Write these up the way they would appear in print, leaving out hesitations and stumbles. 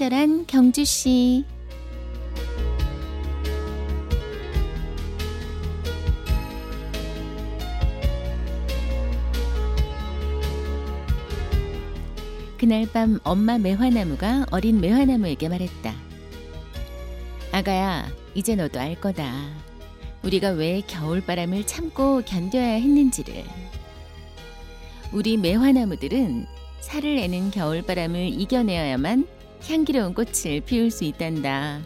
친절한 경주씨. 그날 밤 엄마 매화나무가 어린 매화나무에게 말했다. 아가야, 이제 너도 알 거다. 우리가 왜 겨울바람을 참고 견뎌야 했는지를. 우리 매화나무들은 살을 내는 겨울바람을 이겨내어야만 향기로운 꽃을 피울 수 있단다.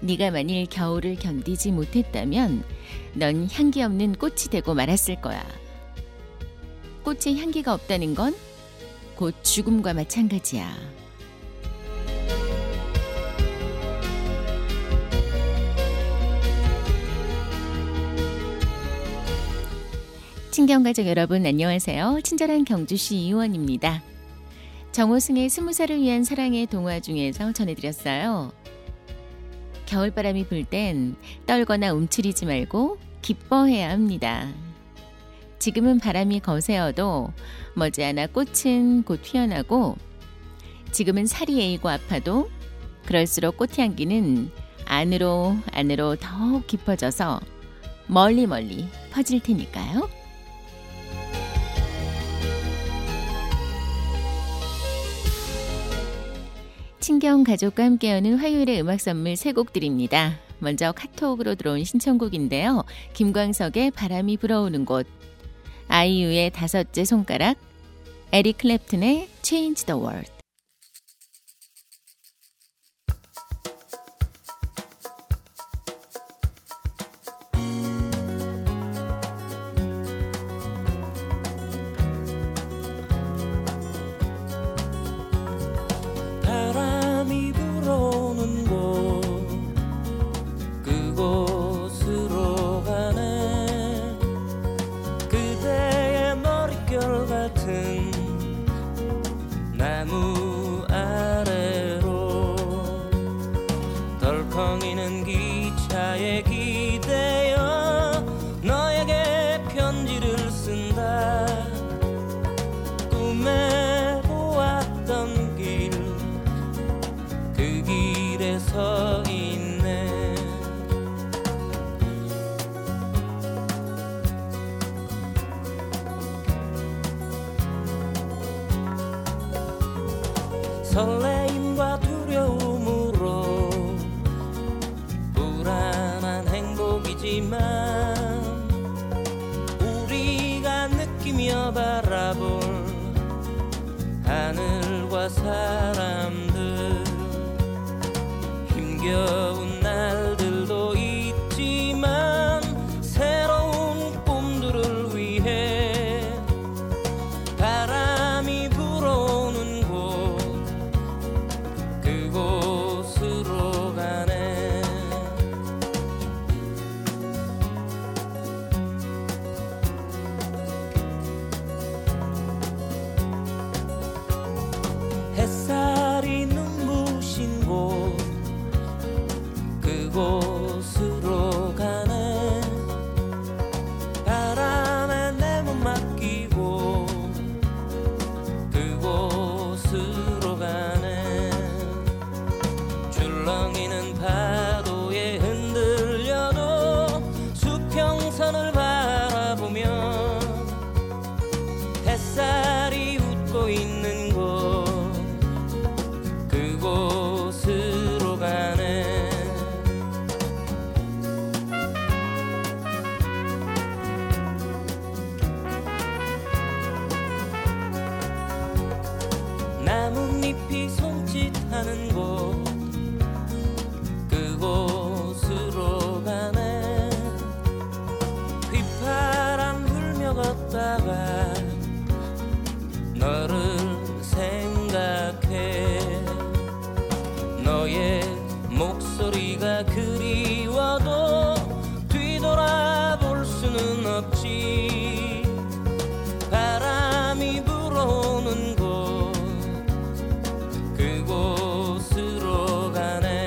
네가 만일 겨울을 견디지 못했다면 넌 향기 없는 꽃이 되고 말았을 거야. 꽃의 향기가 없다는 건 곧 죽음과 마찬가지야. 친경가족 여러분, 안녕하세요. 친절한 경주시 이원입니다. 정호승의 20살을 위한 사랑의 동화 중에서 전해드렸어요. 겨울바람이 불 땐 떨거나 움츠리지 말고 기뻐해야 합니다. 지금은 바람이 거세어도 머지않아 꽃은 곧 피어나고, 지금은 살이 에이고 아파도 그럴수록 꽃향기는 안으로 더욱 깊어져서 멀리 퍼질 테니까요. 친경 가족과 함께 여는 화요일의 음악 선물 세 곡 드립니다. 먼저 카톡으로 들어온 신청곡인데요. 김광석의 바람이 불어오는 곳, 아이유의 5째 손가락, 에릭 클랩튼의 Change the World. 나무 아래로 덜컹이는 기차에 기대어 너에게 편지를 쓴다. 꿈에 보았던 길, 그 길에 서 있네. 설레임과 두려움으로 불안한 행복이지만 우리가 느끼며 바라볼 하늘과 사람들, 힘겨운 날들도 있지만 새로운 꿈들을 위해 바람이 불어오는 곳, 그곳으로 가네. 햇살이 눈부신 곳, 그곳으로 가네. 바람에 내 몸 맡기고 그곳으로 가네. 출렁이는 파도에 흔들려도 수평선을 바라보면 햇살이 웃고 있는 곳, 그곳으로 가네. 나뭇잎이 손짓하는 곳, 그곳으로 가네. 휘파람 불며 걷다가 너를 생각해. 너의 목소리가 그리워도 뒤돌아볼 수는 없지. 바람이 불어오는 곳, 그곳으로 가네.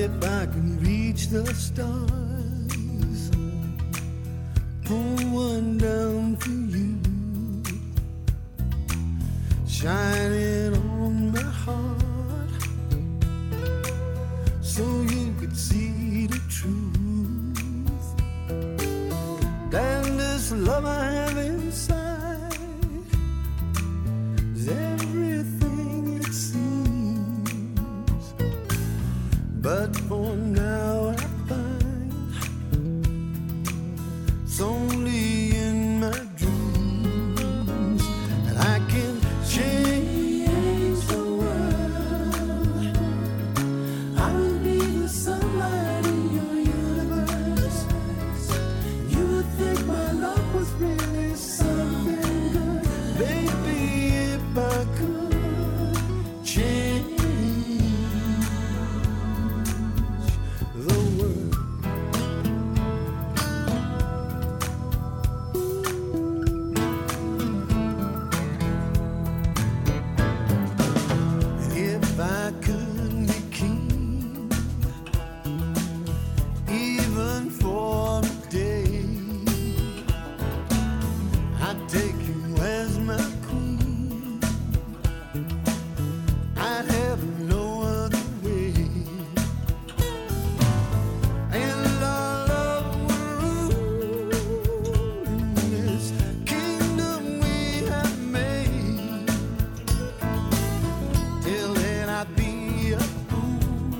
if I can reach the stars, pull one down for you, shine it on my heart, so you could see the truth. Damn, this love I have inside is everything it seems, but for now I find it's only in my dreams, and I can change the world. I will be the sunlight in your universe. You would think my love was really something good. Baby, if I could change the world. And if I could be king, even for a day, I'd take you as my queen. I'd have no other way, and our love would rule this kingdom we have made. Till then I'd be a fool,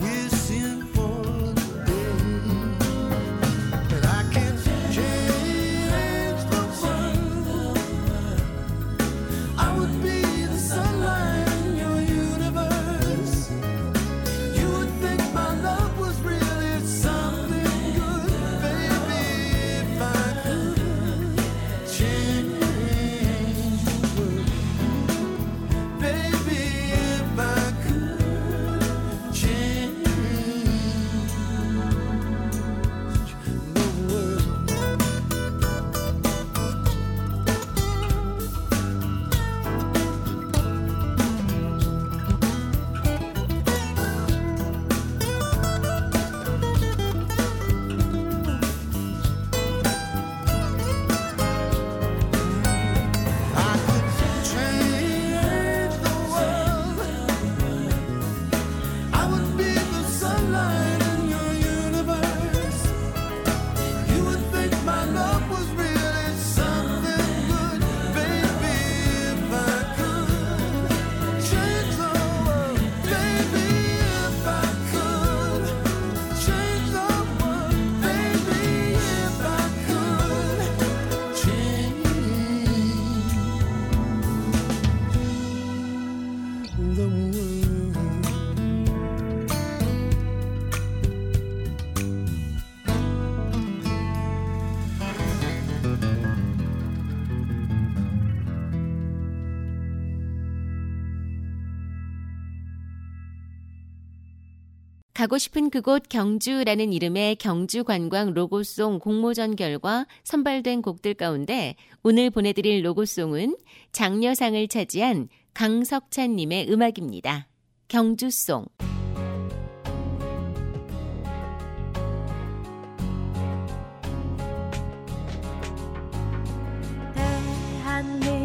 wishing for the day that I can change the world. I would be the sunlight in your universe. You would think my love was really something good. Baby, if I could change the world. Baby, if I could change the world. I could change the world. I would be the sunlight in your universe. You would think my love was really something good. Baby, if I could change the world. Baby, if I could change the world. Baby, if I could change the world. 가고 싶은 그곳 경주라는 이름의 경주관광 로고송 공모전 결과 선발된 곡들 가운데 오늘 보내드릴 로고송은 장려상을 차지한 강석찬님의 음악입니다. 경주송. 대한민국